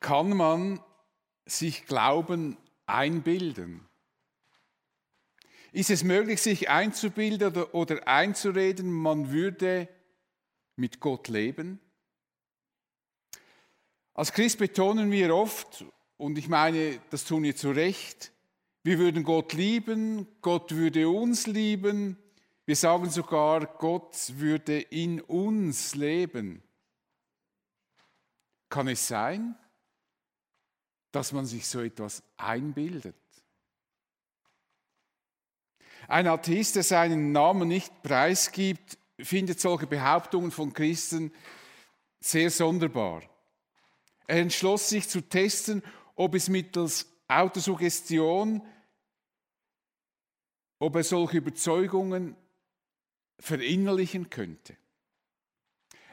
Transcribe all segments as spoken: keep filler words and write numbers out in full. kann man sich Glauben einbilden? Ist es möglich, sich einzubilden oder einzureden, man würde mit Gott leben? Als Christ betonen wir oft, und ich meine, das tun wir zu Recht, wir würden Gott lieben, Gott würde uns lieben, wir sagen sogar, Gott würde in uns leben. Kann es sein, dass man sich so etwas einbildet? Ein Atheist, der seinen Namen nicht preisgibt, findet solche Behauptungen von Christen sehr sonderbar. Er entschloss sich zu testen, ob es mittels Autosuggestion, ob er solche Überzeugungen verinnerlichen könnte.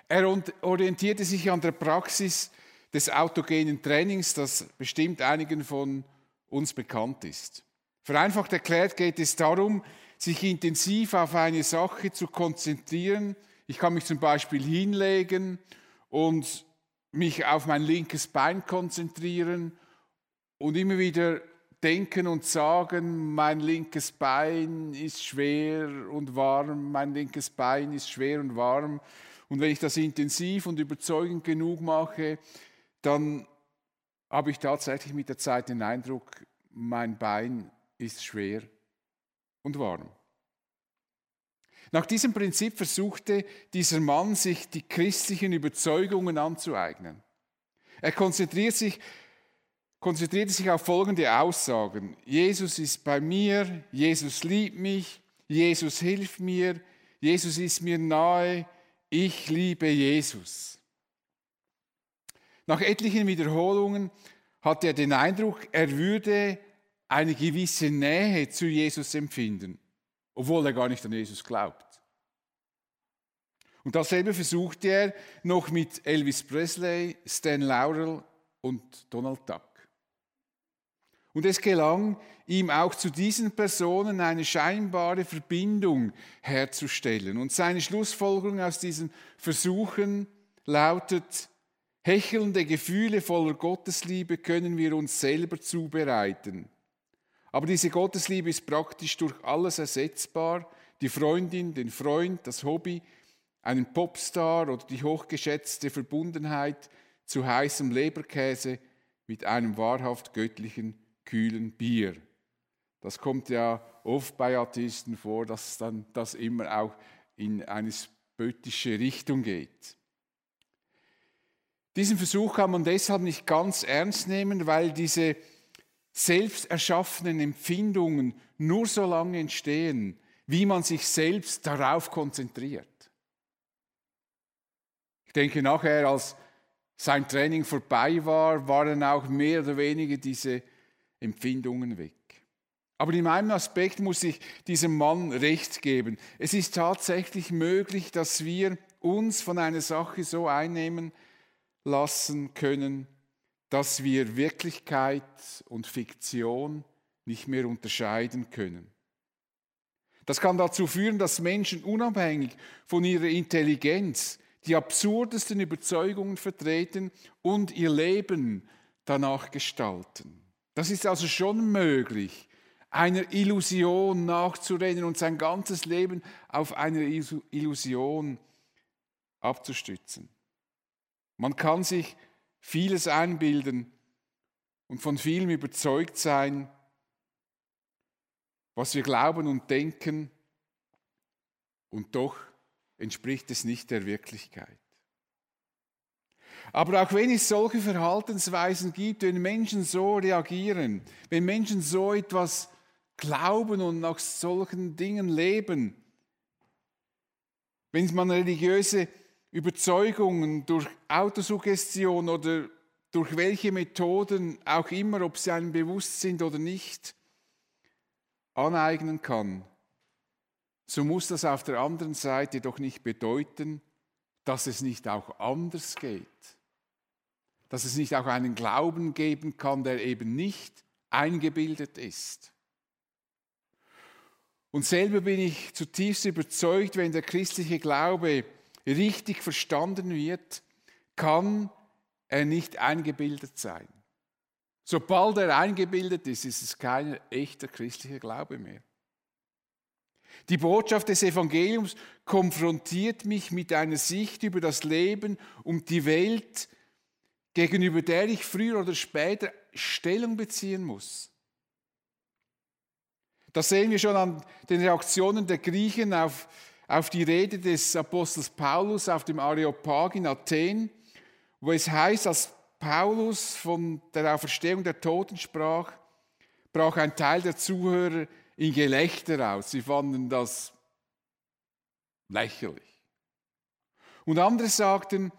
Er orientierte sich an der Praxis des autogenen Trainings, das bestimmt einigen von uns bekannt ist. Vereinfacht erklärt geht es darum, sich intensiv auf eine Sache zu konzentrieren. Ich kann mich zum Beispiel hinlegen und mich auf mein linkes Bein konzentrieren und immer wieder denken und sagen, mein linkes Bein ist schwer und warm, mein linkes Bein ist schwer und warm. Und wenn ich das intensiv und überzeugend genug mache, dann habe ich tatsächlich mit der Zeit den Eindruck, mein Bein ist schwer und warm. Nach diesem Prinzip versuchte dieser Mann, sich die christlichen Überzeugungen anzueignen. Er konzentriert sich, konzentrierte sich auf folgende Aussagen. Jesus ist bei mir, Jesus liebt mich, Jesus hilft mir, Jesus ist mir nahe, ich liebe Jesus. Nach etlichen Wiederholungen hatte er den Eindruck, er würde eine gewisse Nähe zu Jesus empfinden, obwohl er gar nicht an Jesus glaubt. Und dasselbe versuchte er noch mit Elvis Presley, Stan Laurel und Donald Duck. Und es gelang ihm auch zu diesen Personen eine scheinbare Verbindung herzustellen. Und seine Schlussfolgerung aus diesen Versuchen lautet: Hechelnde Gefühle voller Gottesliebe können wir uns selber zubereiten. Aber diese Gottesliebe ist praktisch durch alles ersetzbar. Die Freundin, den Freund, das Hobby, einen Popstar oder die hochgeschätzte Verbundenheit zu heißem Leberkäse mit einem wahrhaft göttlichen, kühlen Bier. Das kommt ja oft bei Atheisten vor, dass dann das immer auch in eine spöttische Richtung geht. Diesen Versuch kann man deshalb nicht ganz ernst nehmen, weil diese selbst erschaffenen Empfindungen nur so lange entstehen, wie man sich selbst darauf konzentriert. Ich denke, nachher, als sein Training vorbei war, waren auch mehr oder weniger diese Empfindungen weg. Aber in einem Aspekt muss ich diesem Mann recht geben. Es ist tatsächlich möglich, dass wir uns von einer Sache so einnehmen lassen können, dass wir Wirklichkeit und Fiktion nicht mehr unterscheiden können. Das kann dazu führen, dass Menschen unabhängig von ihrer Intelligenz die absurdesten Überzeugungen vertreten und ihr Leben danach gestalten. Das ist also schon möglich, einer Illusion nachzurennen und sein ganzes Leben auf einer Illusion abzustützen. Man kann sich vieles einbilden und von vielem überzeugt sein, was wir glauben und denken, und doch entspricht es nicht der Wirklichkeit. Aber auch wenn es solche Verhaltensweisen gibt, wenn Menschen so reagieren, wenn Menschen so etwas glauben und nach solchen Dingen leben, wenn man religiöse Überzeugungen durch Autosuggestion oder durch welche Methoden auch immer, ob sie einem bewusst sind oder nicht, aneignen kann, so muss das auf der anderen Seite doch nicht bedeuten, dass es nicht auch anders geht, dass es nicht auch einen Glauben geben kann, der eben nicht eingebildet ist. Und selber bin ich zutiefst überzeugt, wenn der christliche Glaube richtig verstanden wird, kann er nicht eingebildet sein. Sobald er eingebildet ist, ist es kein echter christlicher Glaube mehr. Die Botschaft des Evangeliums konfrontiert mich mit einer Sicht über das Leben und die Welt, gegenüber der ich früher oder später Stellung beziehen muss. Das sehen wir schon an den Reaktionen der Griechen auf, auf die Rede des Apostels Paulus auf dem Areopag in Athen, wo es heißt, als Paulus von der Auferstehung der Toten sprach, brach ein Teil der Zuhörer in Gelächter aus. Sie fanden das lächerlich. Und andere sagten,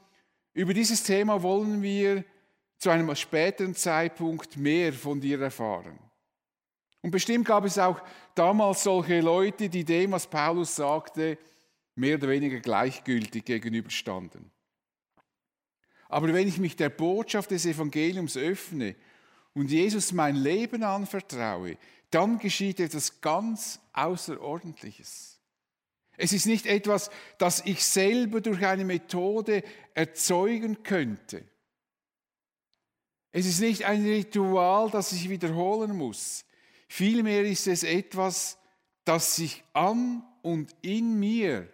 über dieses Thema wollen wir zu einem späteren Zeitpunkt mehr von dir erfahren. Und bestimmt gab es auch damals solche Leute, die dem, was Paulus sagte, mehr oder weniger gleichgültig gegenüberstanden. Aber wenn ich mich der Botschaft des Evangeliums öffne und Jesus mein Leben anvertraue, dann geschieht etwas ganz Außerordentliches. Es ist nicht etwas, das ich selber durch eine Methode erzeugen könnte. Es ist nicht ein Ritual, das ich wiederholen muss. Vielmehr ist es etwas, das sich an und in mir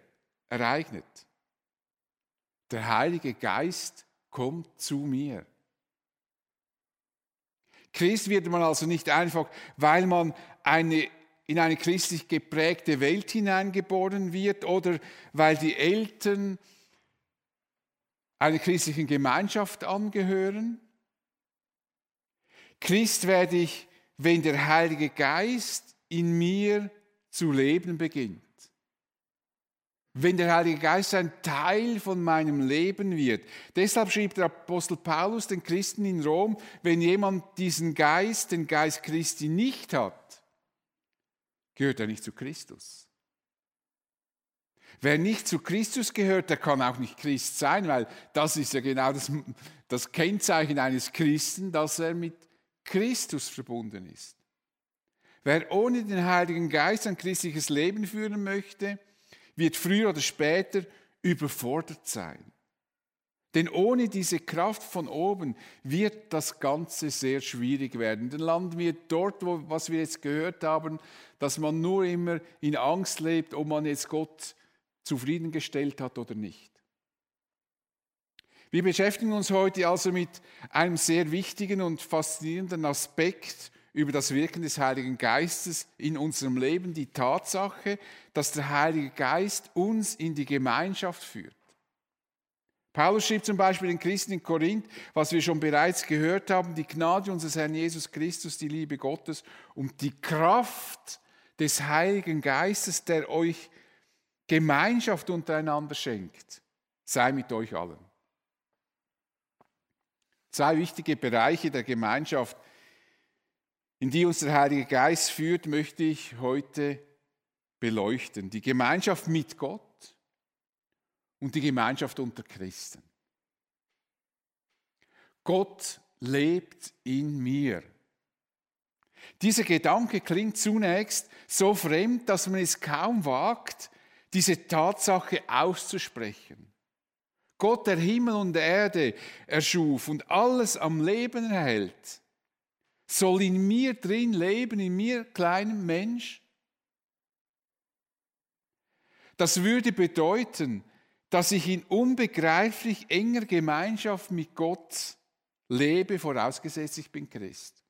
ereignet. Der Heilige Geist kommt zu mir. Christ wird man also nicht einfach, weil man eine, in eine christlich geprägte Welt hineingeboren wird oder weil die Eltern einer christlichen Gemeinschaft angehören. Christ werde ich, wenn der Heilige Geist in mir zu leben beginnt. Wenn der Heilige Geist ein Teil von meinem Leben wird. Deshalb schrieb der Apostel Paulus den Christen in Rom, wenn jemand diesen Geist, den Geist Christi nicht hat, gehört er nicht zu Christus. Wer nicht zu Christus gehört, der kann auch nicht Christ sein, weil das ist ja genau das, das Kennzeichen eines Christen, dass er mit Christus verbunden ist. Wer ohne den Heiligen Geist ein christliches Leben führen möchte, wird früher oder später überfordert sein. Denn ohne diese Kraft von oben wird das Ganze sehr schwierig werden. Dann landen wir dort, wo, was wir jetzt gehört haben, dass man nur immer in Angst lebt, ob man jetzt Gott zufriedengestellt hat oder nicht. Wir beschäftigen uns heute also mit einem sehr wichtigen und faszinierenden Aspekt über das Wirken des Heiligen Geistes in unserem Leben, die Tatsache, dass der Heilige Geist uns in die Gemeinschaft führt. Paulus schrieb zum Beispiel den Christen in Korinth, was wir schon bereits gehört haben, die Gnade unseres Herrn Jesus Christus, die Liebe Gottes und die Kraft des Heiligen Geistes, der euch Gemeinschaft untereinander schenkt, sei mit euch allen. Zwei wichtige Bereiche der Gemeinschaft, in die uns der Heilige Geist führt, möchte ich heute beleuchten. Die Gemeinschaft mit Gott und die Gemeinschaft unter Christen. Gott lebt in mir. Dieser Gedanke klingt zunächst so fremd, dass man es kaum wagt, diese Tatsache auszusprechen. Gott, der Himmel und Erde erschuf und alles am Leben erhält, soll in mir drin leben, in mir, kleinem Mensch? Das würde bedeuten, dass ich in unbegreiflich enger Gemeinschaft mit Gott lebe, vorausgesetzt ich bin Christ.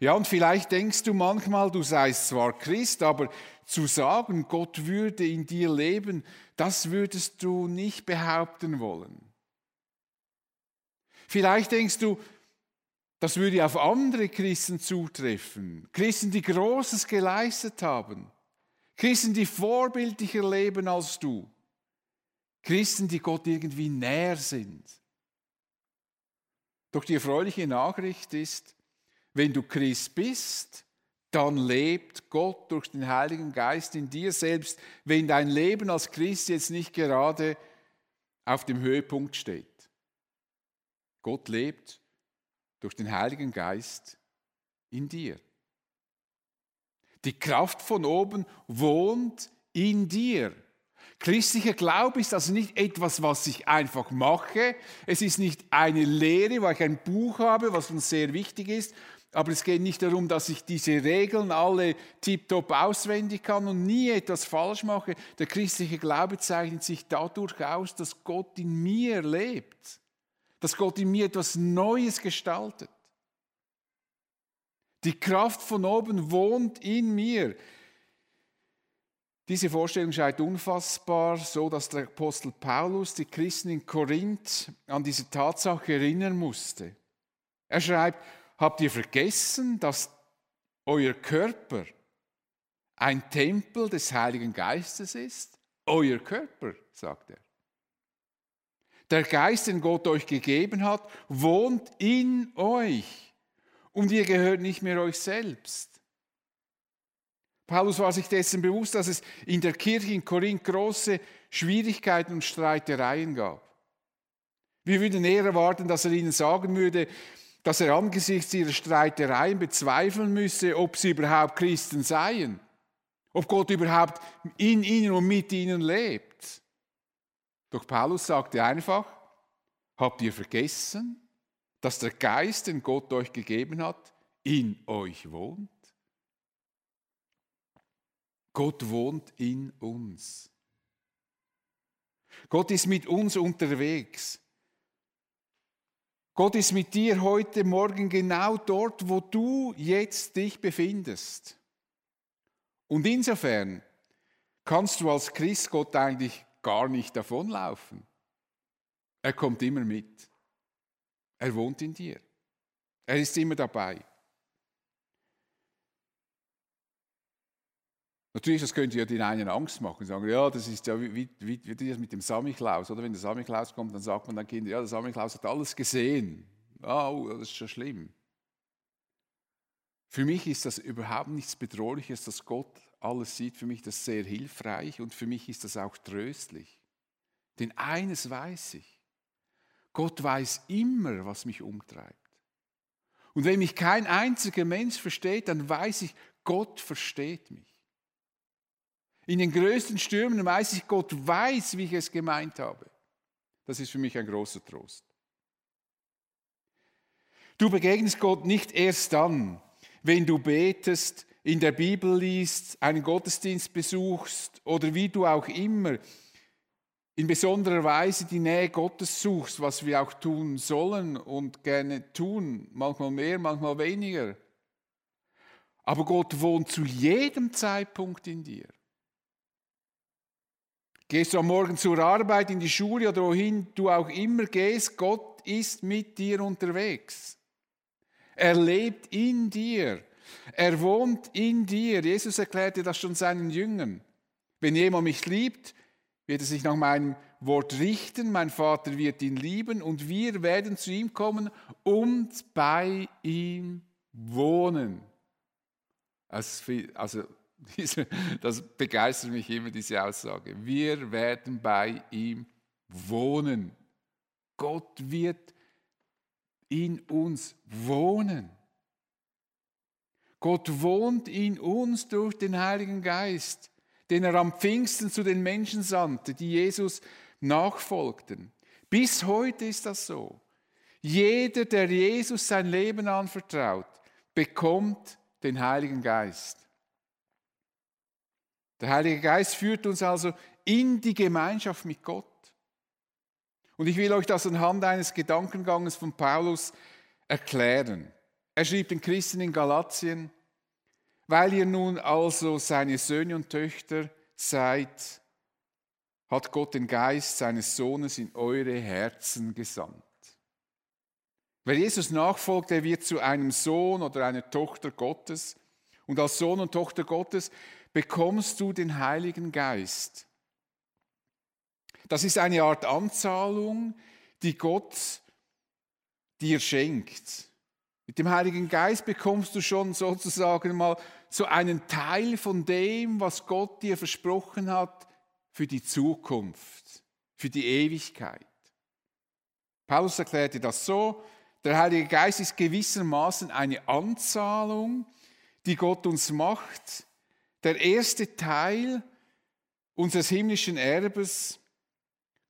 Ja, und vielleicht denkst du manchmal, du seist zwar Christ, aber zu sagen, Gott würde in dir leben, das würdest du nicht behaupten wollen. Vielleicht denkst du, das würde auf andere Christen zutreffen. Christen, die Großes geleistet haben. Christen, die vorbildlicher leben als du. Christen, die Gott irgendwie näher sind. Doch die erfreuliche Nachricht ist, wenn du Christ bist, dann lebt Gott durch den Heiligen Geist in dir selbst, wenn dein Leben als Christ jetzt nicht gerade auf dem Höhepunkt steht. Gott lebt durch den Heiligen Geist in dir. Die Kraft von oben wohnt in dir. Christlicher Glaube ist also nicht etwas, was ich einfach mache. Es ist nicht eine Lehre, weil ich ein Buch habe, was uns sehr wichtig ist. Aber es geht nicht darum, dass ich diese Regeln alle tiptop auswendig kann und nie etwas falsch mache. Der christliche Glaube zeichnet sich dadurch aus, dass Gott in mir lebt. Dass Gott in mir etwas Neues gestaltet. Die Kraft von oben wohnt in mir. Diese Vorstellung scheint unfassbar, so dass der Apostel Paulus die Christen in Korinth an diese Tatsache erinnern musste. Er schreibt: Habt ihr vergessen, dass euer Körper ein Tempel des Heiligen Geistes ist? Euer Körper, sagt er. Der Geist, den Gott euch gegeben hat, wohnt in euch und ihr gehört nicht mehr euch selbst. Paulus war sich dessen bewusst, dass es in der Kirche in Korinth große Schwierigkeiten und Streitereien gab. Wir würden eher erwarten, dass er ihnen sagen würde, dass er angesichts ihrer Streitereien bezweifeln müsse, ob sie überhaupt Christen seien, ob Gott überhaupt in ihnen und mit ihnen lebt. Doch Paulus sagte einfach: Habt ihr vergessen, dass der Geist, den Gott euch gegeben hat, in euch wohnt? Gott wohnt in uns. Gott ist mit uns unterwegs. Gott ist mit dir heute Morgen genau dort, wo du jetzt dich befindest. Und insofern kannst du als Christ Gott eigentlich gar nicht davonlaufen. Er kommt immer mit. Er wohnt in dir. Er ist immer dabei. Natürlich, das könnte ja den einen Angst machen und sagen, ja, das ist ja wie, wie, wie das mit dem Samichlaus, oder? Wenn der Samichlaus kommt, dann sagt man den Kindern, ja, der Samichlaus hat alles gesehen. Oh, das ist schon schlimm. Für mich ist das überhaupt nichts Bedrohliches, dass Gott alles sieht. Für mich ist das sehr hilfreich und für mich ist das auch tröstlich. Denn eines weiß ich, Gott weiß immer, was mich umtreibt. Und wenn mich kein einziger Mensch versteht, dann weiß ich, Gott versteht mich. In den größten Stürmen weiß ich, Gott weiß, wie ich es gemeint habe. Das ist für mich ein großer Trost. Du begegnest Gott nicht erst dann, wenn du betest, in der Bibel liest, einen Gottesdienst besuchst oder wie du auch immer in besonderer Weise die Nähe Gottes suchst, was wir auch tun sollen und gerne tun, manchmal mehr, manchmal weniger. Aber Gott wohnt zu jedem Zeitpunkt in dir. Gehst du am Morgen zur Arbeit, in die Schule oder wohin du auch immer gehst, Gott ist mit dir unterwegs. Er lebt in dir. Er wohnt in dir. Jesus erklärte das schon seinen Jüngern. Wenn jemand mich liebt, wird er sich nach meinem Wort richten. Mein Vater wird ihn lieben und wir werden zu ihm kommen und bei ihm wohnen. Also, also das begeistert mich immer, diese Aussage. Wir werden bei ihm wohnen. Gott wird in uns wohnen. Gott wohnt in uns durch den Heiligen Geist, den er am Pfingsten zu den Menschen sandte, die Jesus nachfolgten. Bis heute ist das so. Jeder, der Jesus sein Leben anvertraut, bekommt den Heiligen Geist. Der Heilige Geist führt uns also in die Gemeinschaft mit Gott. Und ich will euch das anhand eines Gedankenganges von Paulus erklären. Er schrieb den Christen in Galatien: Weil ihr nun also seine Söhne und Töchter seid, hat Gott den Geist seines Sohnes in eure Herzen gesandt. Wer Jesus nachfolgt, der wird zu einem Sohn oder einer Tochter Gottes. Und als Sohn und Tochter Gottes bekommst du den Heiligen Geist. Das ist eine Art Anzahlung, die Gott dir schenkt. Mit dem Heiligen Geist bekommst du schon sozusagen mal so einen Teil von dem, was Gott dir versprochen hat für die Zukunft, für die Ewigkeit. Paulus erklärte das so: Der Heilige Geist ist gewissermaßen eine Anzahlung, die Gott uns macht. Der erste Teil unseres himmlischen Erbes.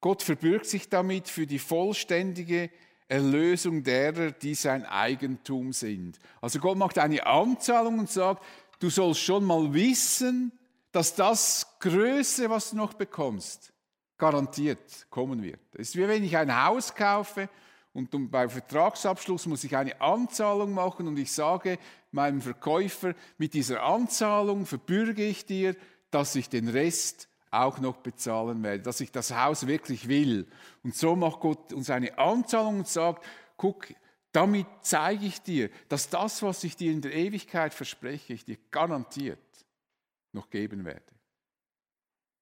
Gott verbürgt sich damit für die vollständige Erlösung derer, die sein Eigentum sind. Also Gott macht eine Anzahlung und sagt, du sollst schon mal wissen, dass das Größere, was du noch bekommst, garantiert kommen wird. Es ist wie wenn ich ein Haus kaufe und beim Vertragsabschluss muss ich eine Anzahlung machen und ich sage meinem Verkäufer, mit dieser Anzahlung verbürge ich dir, dass ich den Rest auch noch bezahlen werde, dass ich das Haus wirklich will. Und so macht Gott uns eine Anzahlung und sagt, guck, damit zeige ich dir, dass das, was ich dir in der Ewigkeit verspreche, ich dir garantiert noch geben werde.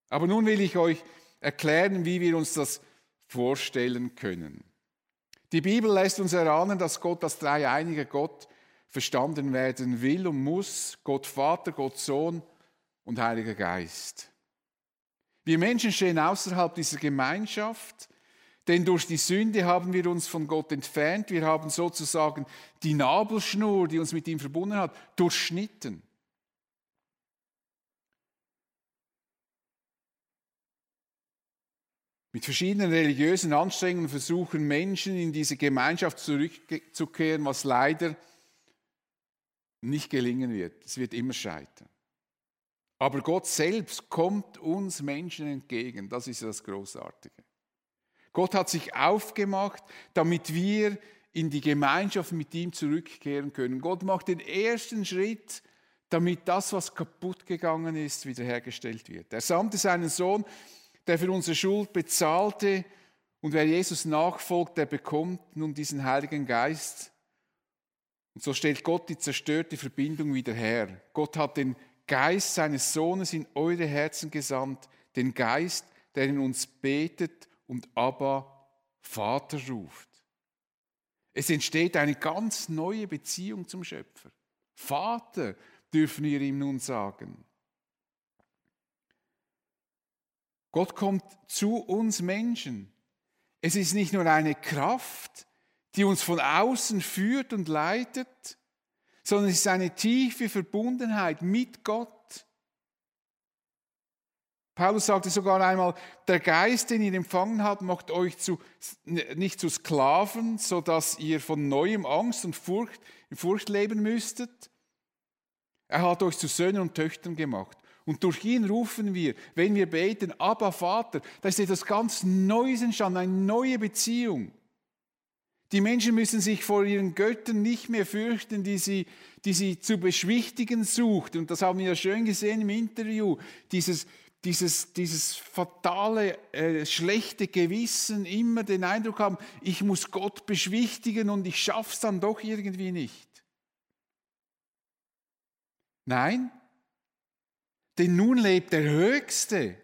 Aber nun will ich euch erklären, wie wir uns das vorstellen können. Die Bibel lässt uns erahnen, dass Gott als dreieinige Gott verstanden werden will und muss, Gott Vater, Gott Sohn und Heiliger Geist. Wir Menschen stehen außerhalb dieser Gemeinschaft, denn durch die Sünde haben wir uns von Gott entfernt. Wir haben sozusagen die Nabelschnur, die uns mit ihm verbunden hat, durchschnitten. Mit verschiedenen religiösen Anstrengungen versuchen Menschen, in diese Gemeinschaft zurückzukehren, was leider nicht gelingen wird. Es wird immer scheitern. Aber Gott selbst kommt uns Menschen entgegen. Das ist das Großartige. Gott hat sich aufgemacht, damit wir in die Gemeinschaft mit ihm zurückkehren können. Gott macht den ersten Schritt, damit das, was kaputt gegangen ist, wiederhergestellt wird. Er sandte seinen Sohn, der für unsere Schuld bezahlte. Und wer Jesus nachfolgt, der bekommt nun diesen Heiligen Geist. Und so stellt Gott die zerstörte Verbindung wieder her. Gott hat den Geist seines Sohnes in eure Herzen gesandt, den Geist, der in uns betet und Abba, Vater ruft. Es entsteht eine ganz neue Beziehung zum Schöpfer. Vater dürfen wir ihm nun sagen. Gott kommt zu uns Menschen. Es ist nicht nur eine Kraft, die uns von außen führt und leitet, sondern es ist eine tiefe Verbundenheit mit Gott. Paulus sagte sogar einmal, der Geist, den ihr empfangen habt, macht euch zu, nicht zu Sklaven, sodass ihr von neuem Angst und Furcht, in Furcht leben müsstet. Er hat euch zu Söhnen und Töchtern gemacht. Und durch ihn rufen wir, wenn wir beten, Abba Vater. Da ist etwas ganz Neues entstanden, eine neue Beziehung. Die Menschen müssen sich vor ihren Göttern nicht mehr fürchten, die sie, die sie zu beschwichtigen sucht. Und das haben wir ja schön gesehen im Interview. Dieses, dieses, dieses fatale, äh, schlechte Gewissen, immer den Eindruck haben, ich muss Gott beschwichtigen und ich schaffe es dann doch irgendwie nicht. Nein, denn nun lebt der Höchste,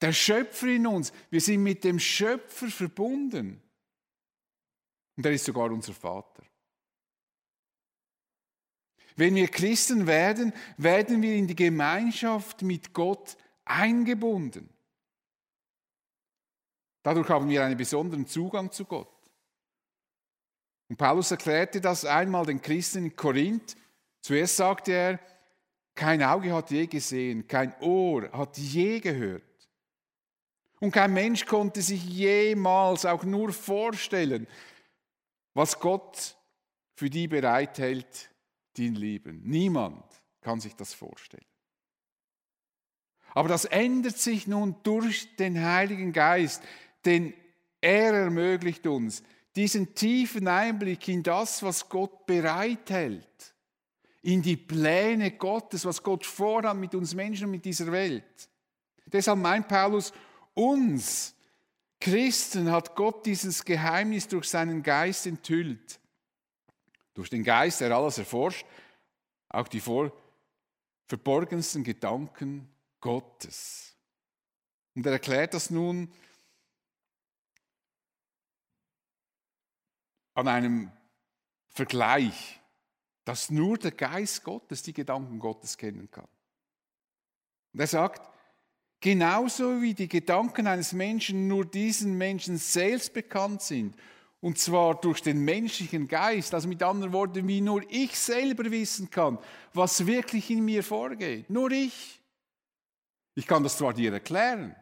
der Schöpfer in uns. Wir sind mit dem Schöpfer verbunden. Und er ist sogar unser Vater. Wenn wir Christen werden, werden wir in die Gemeinschaft mit Gott eingebunden. Dadurch haben wir einen besonderen Zugang zu Gott. Und Paulus erklärte das einmal den Christen in Korinth. Zuerst sagte er, kein Auge hat je gesehen, kein Ohr hat je gehört. Und kein Mensch konnte sich jemals auch nur vorstellen, was Gott für die bereithält, die ihn lieben. Niemand kann sich das vorstellen. Aber das ändert sich nun durch den Heiligen Geist, denn er ermöglicht uns diesen tiefen Einblick in das, was Gott bereithält, in die Pläne Gottes, was Gott vorhat mit uns Menschen und mit dieser Welt. Deshalb meint Paulus, uns Christen hat Gott dieses Geheimnis durch seinen Geist enthüllt. Durch den Geist, der alles erforscht, auch die verborgensten Gedanken Gottes. Und er erklärt das nun an einem Vergleich, dass nur der Geist Gottes die Gedanken Gottes kennen kann. Und er sagt, genauso wie die Gedanken eines Menschen nur diesen Menschen selbst bekannt sind, und zwar durch den menschlichen Geist, also mit anderen Worten, wie nur ich selber wissen kann, was wirklich in mir vorgeht. Nur ich. Ich kann das zwar dir erklären.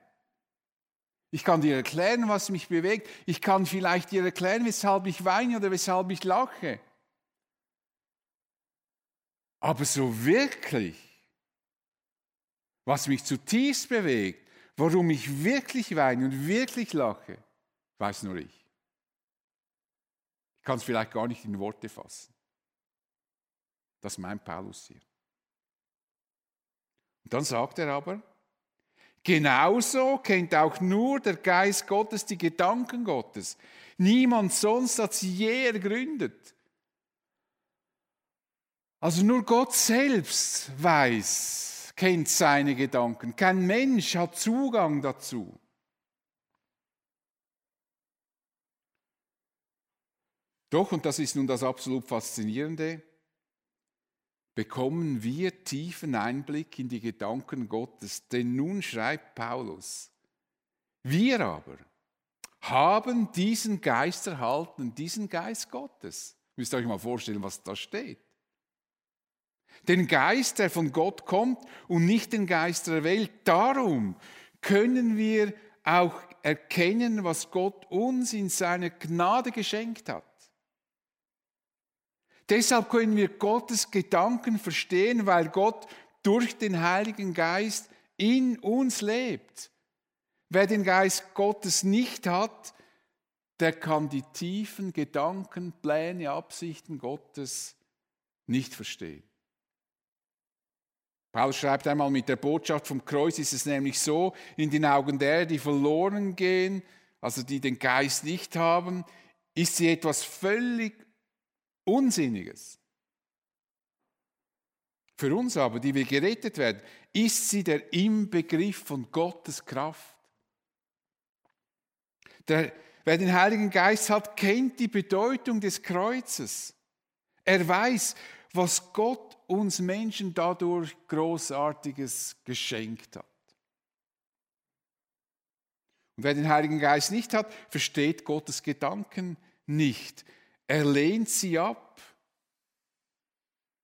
Ich kann dir erklären, was mich bewegt. Ich kann vielleicht dir erklären, weshalb ich weine oder weshalb ich lache. Aber so wirklich, was mich zutiefst bewegt, warum ich wirklich weine und wirklich lache, weiß nur ich. Ich kann es vielleicht gar nicht in Worte fassen. Das meint Paulus hier. Und dann sagt er aber, genauso kennt auch nur der Geist Gottes die Gedanken Gottes. Niemand sonst hat sie je ergründet. Also nur Gott selbst weiß, kennt seine Gedanken. Kein Mensch hat Zugang dazu. Doch, und das ist nun das absolut Faszinierende, bekommen wir tiefen Einblick in die Gedanken Gottes. Denn nun schreibt Paulus, wir aber haben diesen Geist erhalten, diesen Geist Gottes. Müsst ihr euch mal vorstellen, was da steht. Den Geist, der von Gott kommt und nicht den Geist der Welt. Darum können wir auch erkennen, was Gott uns in seiner Gnade geschenkt hat. Deshalb können wir Gottes Gedanken verstehen, weil Gott durch den Heiligen Geist in uns lebt. Wer den Geist Gottes nicht hat, der kann die tiefen Gedanken, Pläne, Absichten Gottes nicht verstehen. Paulus schreibt einmal, mit der Botschaft vom Kreuz ist es nämlich so, in den Augen derer, die verloren gehen, also die den Geist nicht haben, ist sie etwas völlig Unsinniges. Für uns aber, die wir gerettet werden, ist sie der Inbegriff von Gottes Kraft. Der, wer den Heiligen Geist hat, kennt die Bedeutung des Kreuzes. Er weiß, was Gott uns Menschen dadurch Großartiges geschenkt hat. Und wer den Heiligen Geist nicht hat, versteht Gottes Gedanken nicht. Er lehnt sie ab.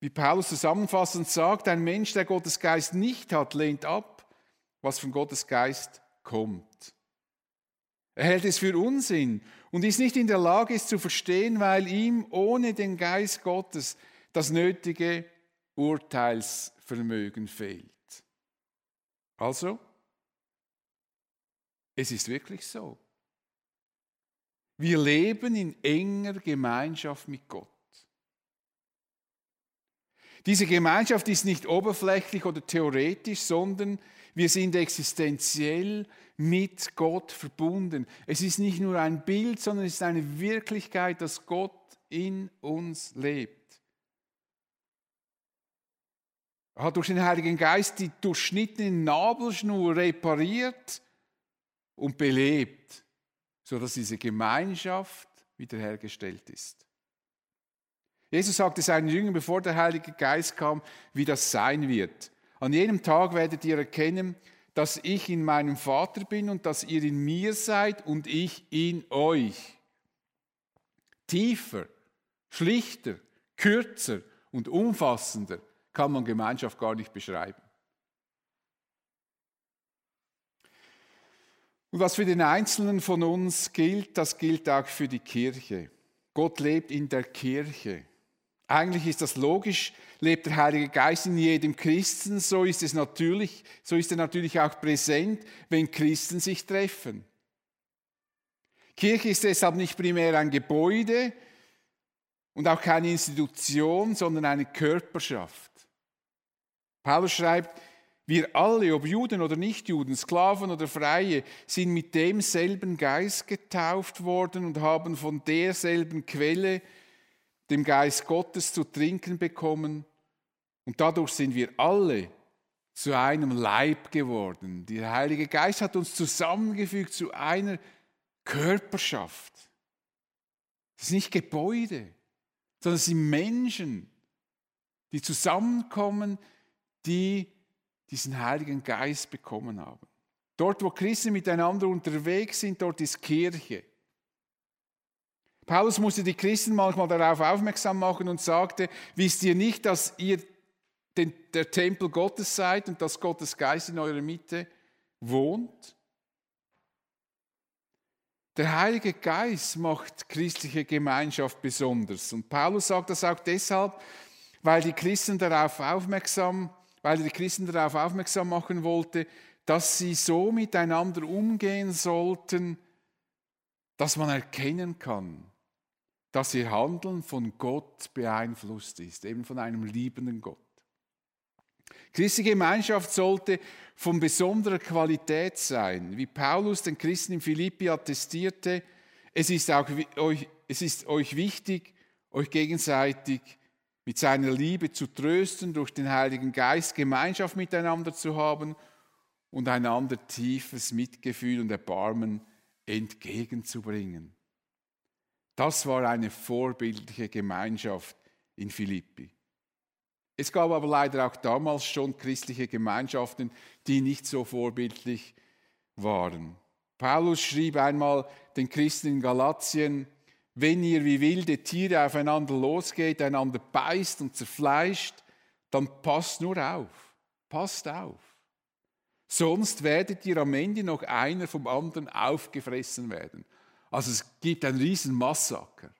Wie Paulus zusammenfassend sagt, ein Mensch, der Gottes Geist nicht hat, lehnt ab, was von Gottes Geist kommt. Er hält es für Unsinn und ist nicht in der Lage, es zu verstehen, weil ihm ohne den Geist Gottes das nötige Urteilsvermögen fehlt. Also, es ist wirklich so. Wir leben in enger Gemeinschaft mit Gott. Diese Gemeinschaft ist nicht oberflächlich oder theoretisch, sondern wir sind existenziell mit Gott verbunden. Es ist nicht nur ein Bild, sondern es ist eine Wirklichkeit, dass Gott in uns lebt. Er hat durch den Heiligen Geist die durchschnittene Nabelschnur repariert und belebt, sodass diese Gemeinschaft wiederhergestellt ist. Jesus sagte seinen Jüngern, bevor der Heilige Geist kam, wie das sein wird. An jenem Tag werdet ihr erkennen, dass ich in meinem Vater bin und dass ihr in mir seid und ich in euch. Tiefer, schlichter, kürzer und umfassender kann man Gemeinschaft gar nicht beschreiben. Und was für den Einzelnen von uns gilt, das gilt auch für die Kirche. Gott lebt in der Kirche. Eigentlich ist das logisch, lebt der Heilige Geist in jedem Christen, so ist es natürlich, so ist er natürlich auch präsent, wenn Christen sich treffen. Kirche ist deshalb nicht primär ein Gebäude und auch keine Institution, sondern eine Körperschaft. Paulus schreibt, wir alle, ob Juden oder Nichtjuden, Sklaven oder Freie, sind mit demselben Geist getauft worden und haben von derselben Quelle, dem Geist Gottes, zu trinken bekommen. Und dadurch sind wir alle zu einem Leib geworden. Der Heilige Geist hat uns zusammengefügt zu einer Körperschaft. Das ist nicht Gebäude, sondern es sind Menschen, die zusammenkommen, die diesen Heiligen Geist bekommen haben. Dort, wo Christen miteinander unterwegs sind, dort ist Kirche. Paulus musste die Christen manchmal darauf aufmerksam machen und sagte, wisst ihr nicht, dass ihr den, der Tempel Gottes seid und dass Gottes Geist in eurer Mitte wohnt? Der Heilige Geist macht christliche Gemeinschaft besonders. Und Paulus sagt das auch deshalb, weil, die Christen darauf aufmerksam, weil er die Christen darauf aufmerksam machen wollte, dass sie so miteinander umgehen sollten, dass man erkennen kann, dass ihr Handeln von Gott beeinflusst ist, eben von einem liebenden Gott. Christliche Gemeinschaft sollte von besonderer Qualität sein, wie Paulus den Christen in Philippi attestierte. Es ist, auch, es ist euch wichtig, euch gegenseitig mit seiner Liebe zu trösten, durch den Heiligen Geist Gemeinschaft miteinander zu haben und einander tiefes Mitgefühl und Erbarmen entgegenzubringen. Das war eine vorbildliche Gemeinschaft in Philippi. Es gab aber leider auch damals schon christliche Gemeinschaften, die nicht so vorbildlich waren. Paulus schrieb einmal den Christen in Galatien: Wenn ihr wie wilde Tiere aufeinander losgeht, einander beißt und zerfleischt, dann passt nur auf, passt auf. Sonst werdet ihr am Ende noch einer vom anderen aufgefressen werden. Also es gibt ein riesen Massaker.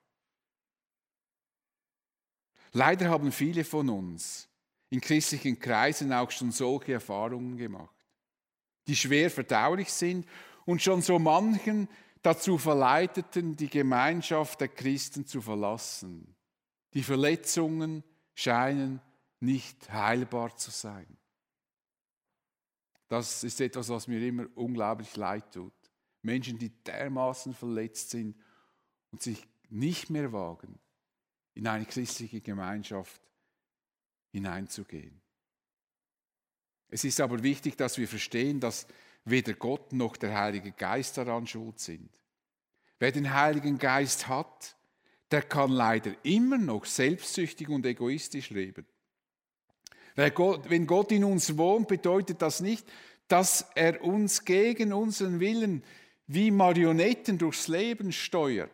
Leider haben viele von uns in christlichen Kreisen auch schon solche Erfahrungen gemacht, die schwer verdaulich sind und schon so manchen dazu verleiteten, die Gemeinschaft der Christen zu verlassen. Die Verletzungen scheinen nicht heilbar zu sein. Das ist etwas, was mir immer unglaublich leid tut. Menschen, die dermaßen verletzt sind und sich nicht mehr wagen, in eine christliche Gemeinschaft hineinzugehen. Es ist aber wichtig, dass wir verstehen, dass weder Gott noch der Heilige Geist daran schuld sind. Wer den Heiligen Geist hat, der kann leider immer noch selbstsüchtig und egoistisch leben. Wenn Gott in uns wohnt, bedeutet das nicht, dass er uns gegen unseren Willen wie Marionetten durchs Leben steuert.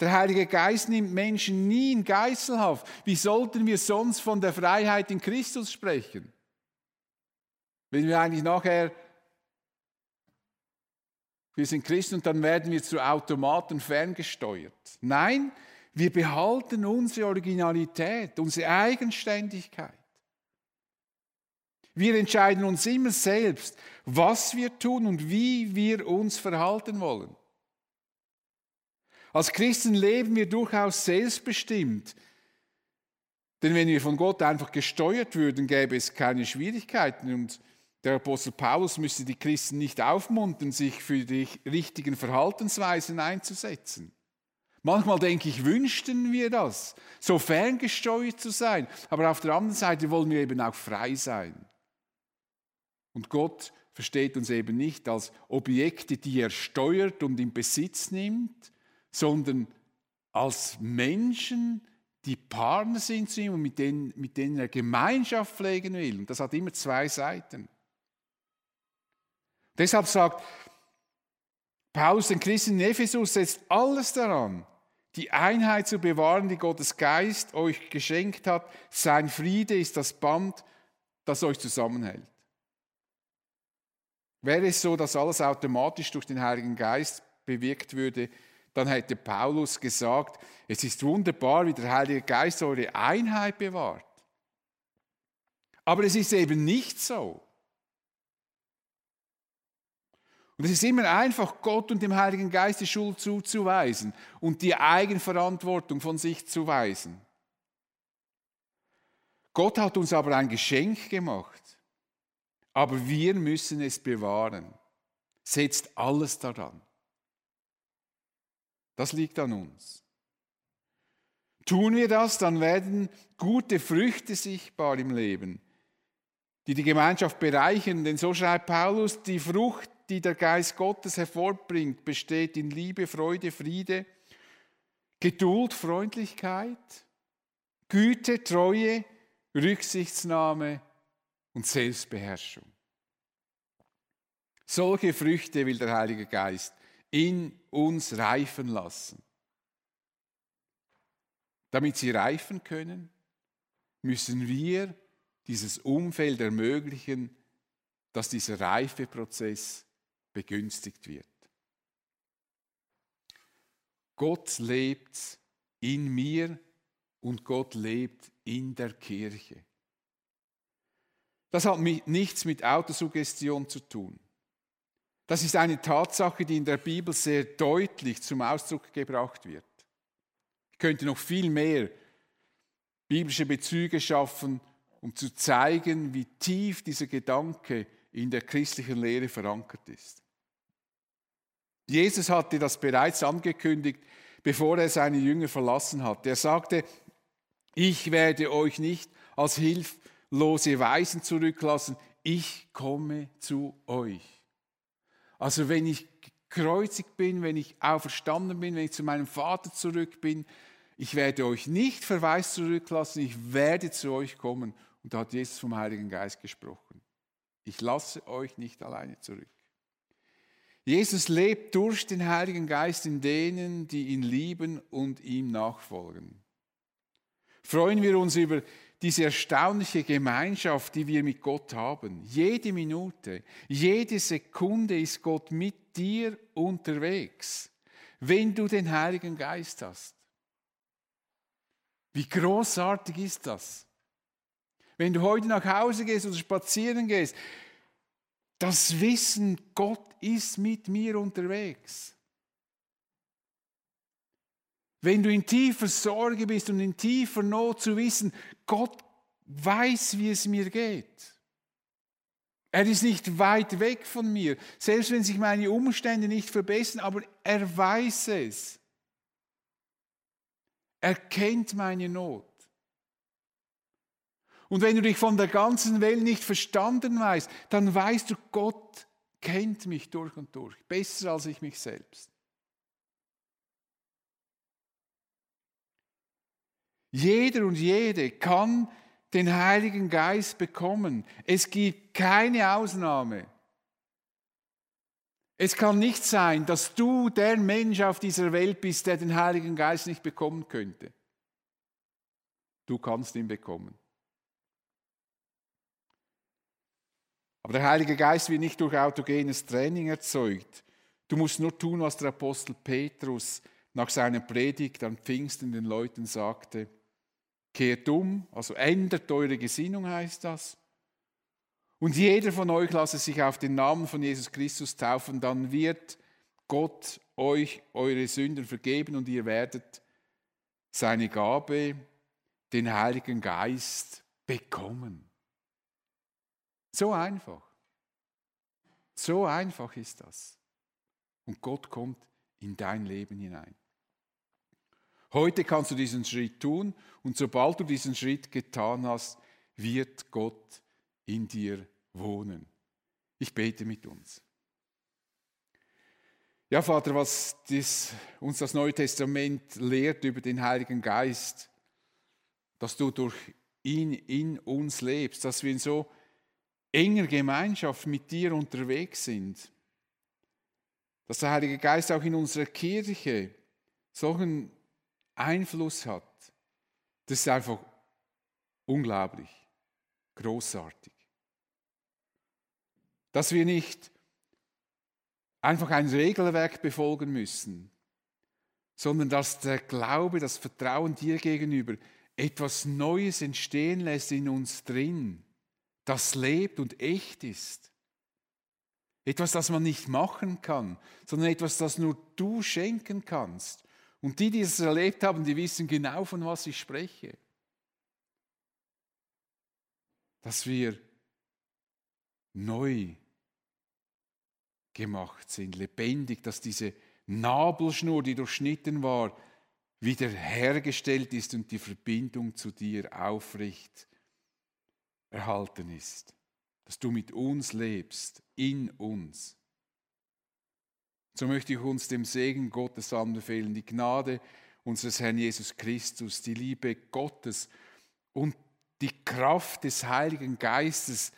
Der Heilige Geist nimmt Menschen nie in Geiselhaft. Wie sollten wir sonst von der Freiheit in Christus sprechen, wenn wir eigentlich nachher, wir sind Christen und dann werden wir zu Automaten ferngesteuert? Nein, wir behalten unsere Originalität, unsere Eigenständigkeit. Wir entscheiden uns immer selbst, was wir tun und wie wir uns verhalten wollen. Als Christen leben wir durchaus selbstbestimmt. Denn wenn wir von Gott einfach gesteuert würden, gäbe es keine Schwierigkeiten. Und der Apostel Paulus müsste die Christen nicht aufmuntern, sich für die richtigen Verhaltensweisen einzusetzen. Manchmal denke ich, wünschten wir das, so ferngesteuert zu sein. Aber auf der anderen Seite wollen wir eben auch frei sein. Und Gott versteht uns eben nicht als Objekte, die er steuert und in Besitz nimmt, sondern als Menschen, die Partner sind zu ihm und mit denen, mit denen er Gemeinschaft pflegen will. Und das hat immer zwei Seiten. Deshalb sagt Paulus den Christen in Ephesus: Setzt alles daran, die Einheit zu bewahren, die Gottes Geist euch geschenkt hat. Sein Friede ist das Band, das euch zusammenhält. Wäre es so, dass alles automatisch durch den Heiligen Geist bewirkt würde, dann hätte Paulus gesagt, es ist wunderbar, wie der Heilige Geist eure Einheit bewahrt. Aber es ist eben nicht so. Und es ist immer einfach, Gott und dem Heiligen Geist die Schuld zuzuweisen und die Eigenverantwortung von sich zu weisen. Gott hat uns aber ein Geschenk gemacht, aber wir müssen es bewahren. Setzt alles daran. Das liegt an uns. Tun wir das, dann werden gute Früchte sichtbar im Leben, die die Gemeinschaft bereichern. Denn so schreibt Paulus, die Frucht, die der Geist Gottes hervorbringt, besteht in Liebe, Freude, Friede, Geduld, Freundlichkeit, Güte, Treue, Rücksichtnahme und Selbstbeherrschung. Solche Früchte will der Heilige Geist in uns reifen lassen. Damit sie reifen können, müssen wir dieses Umfeld ermöglichen, dass dieser Reifeprozess begünstigt wird. Gott lebt in mir und Gott lebt in der Kirche. Das hat nichts mit Autosuggestion zu tun. Das ist eine Tatsache, die in der Bibel sehr deutlich zum Ausdruck gebracht wird. Ich könnte noch viel mehr biblische Bezüge schaffen, um zu zeigen, wie tief dieser Gedanke in der christlichen Lehre verankert ist. Jesus hatte das bereits angekündigt, bevor er seine Jünger verlassen hatte. Er sagte, ich werde euch nicht als hilflose Waisen zurücklassen, ich komme zu euch. Also wenn ich gekreuzigt bin, wenn ich auferstanden bin, wenn ich zu meinem Vater zurück bin, ich werde euch nicht verwaist zurücklassen, ich werde zu euch kommen. Und da hat Jesus vom Heiligen Geist gesprochen. Ich lasse euch nicht alleine zurück. Jesus lebt durch den Heiligen Geist in denen, die ihn lieben und ihm nachfolgen. Freuen wir uns über diese erstaunliche Gemeinschaft, die wir mit Gott haben. Jede Minute, jede Sekunde ist Gott mit dir unterwegs, wenn du den Heiligen Geist hast. Wie großartig ist das? Wenn du heute nach Hause gehst oder spazieren gehst, das Wissen, Gott ist mit mir unterwegs. Wenn du in tiefer Sorge bist und in tiefer Not zu wissen, Gott weiß, wie es mir geht. Er ist nicht weit weg von mir, selbst wenn sich meine Umstände nicht verbessern, aber er weiß es. Er kennt meine Not. Und wenn du dich von der ganzen Welt nicht verstanden weißt, dann weißt du, Gott kennt mich durch und durch, besser als ich mich selbst. Jeder und jede kann den Heiligen Geist bekommen. Es gibt keine Ausnahme. Es kann nicht sein, dass du der Mensch auf dieser Welt bist, der den Heiligen Geist nicht bekommen könnte. Du kannst ihn bekommen. Aber der Heilige Geist wird nicht durch autogenes Training erzeugt. Du musst nur tun, was der Apostel Petrus nach seiner Predigt an Pfingsten den Leuten sagte. Kehrt um, also ändert eure Gesinnung, heißt das. Und jeder von euch lasse sich auf den Namen von Jesus Christus taufen, dann wird Gott euch eure Sünden vergeben und ihr werdet seine Gabe, den Heiligen Geist, bekommen. So einfach. So einfach ist das. Und Gott kommt in dein Leben hinein. Heute kannst du diesen Schritt tun und sobald du diesen Schritt getan hast, wird Gott in dir wohnen. Ich bete mit uns. Ja, Vater, was das, uns das Neue Testament lehrt über den Heiligen Geist, dass du durch ihn in uns lebst, dass wir in so enger Gemeinschaft mit dir unterwegs sind, dass der Heilige Geist auch in unserer Kirche solchen Einfluss hat, das ist einfach unglaublich, großartig. Dass wir nicht einfach ein Regelwerk befolgen müssen, sondern dass der Glaube, das Vertrauen dir gegenüber etwas Neues entstehen lässt in uns drin, das lebt und echt ist. Etwas, das man nicht machen kann, sondern etwas, das nur du schenken kannst. Und die, die es erlebt haben, die wissen genau, von was ich spreche. Dass wir neu gemacht sind, lebendig, dass diese Nabelschnur, die durchschnitten war, wieder hergestellt ist und die Verbindung zu dir aufrecht erhalten ist. Dass du mit uns lebst, in uns. So möchte ich uns dem Segen Gottes anbefehlen, die Gnade unseres Herrn Jesus Christus, die Liebe Gottes und die Kraft des Heiligen Geistes,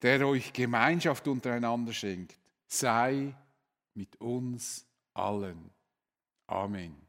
der euch Gemeinschaft untereinander schenkt, sei mit uns allen. Amen.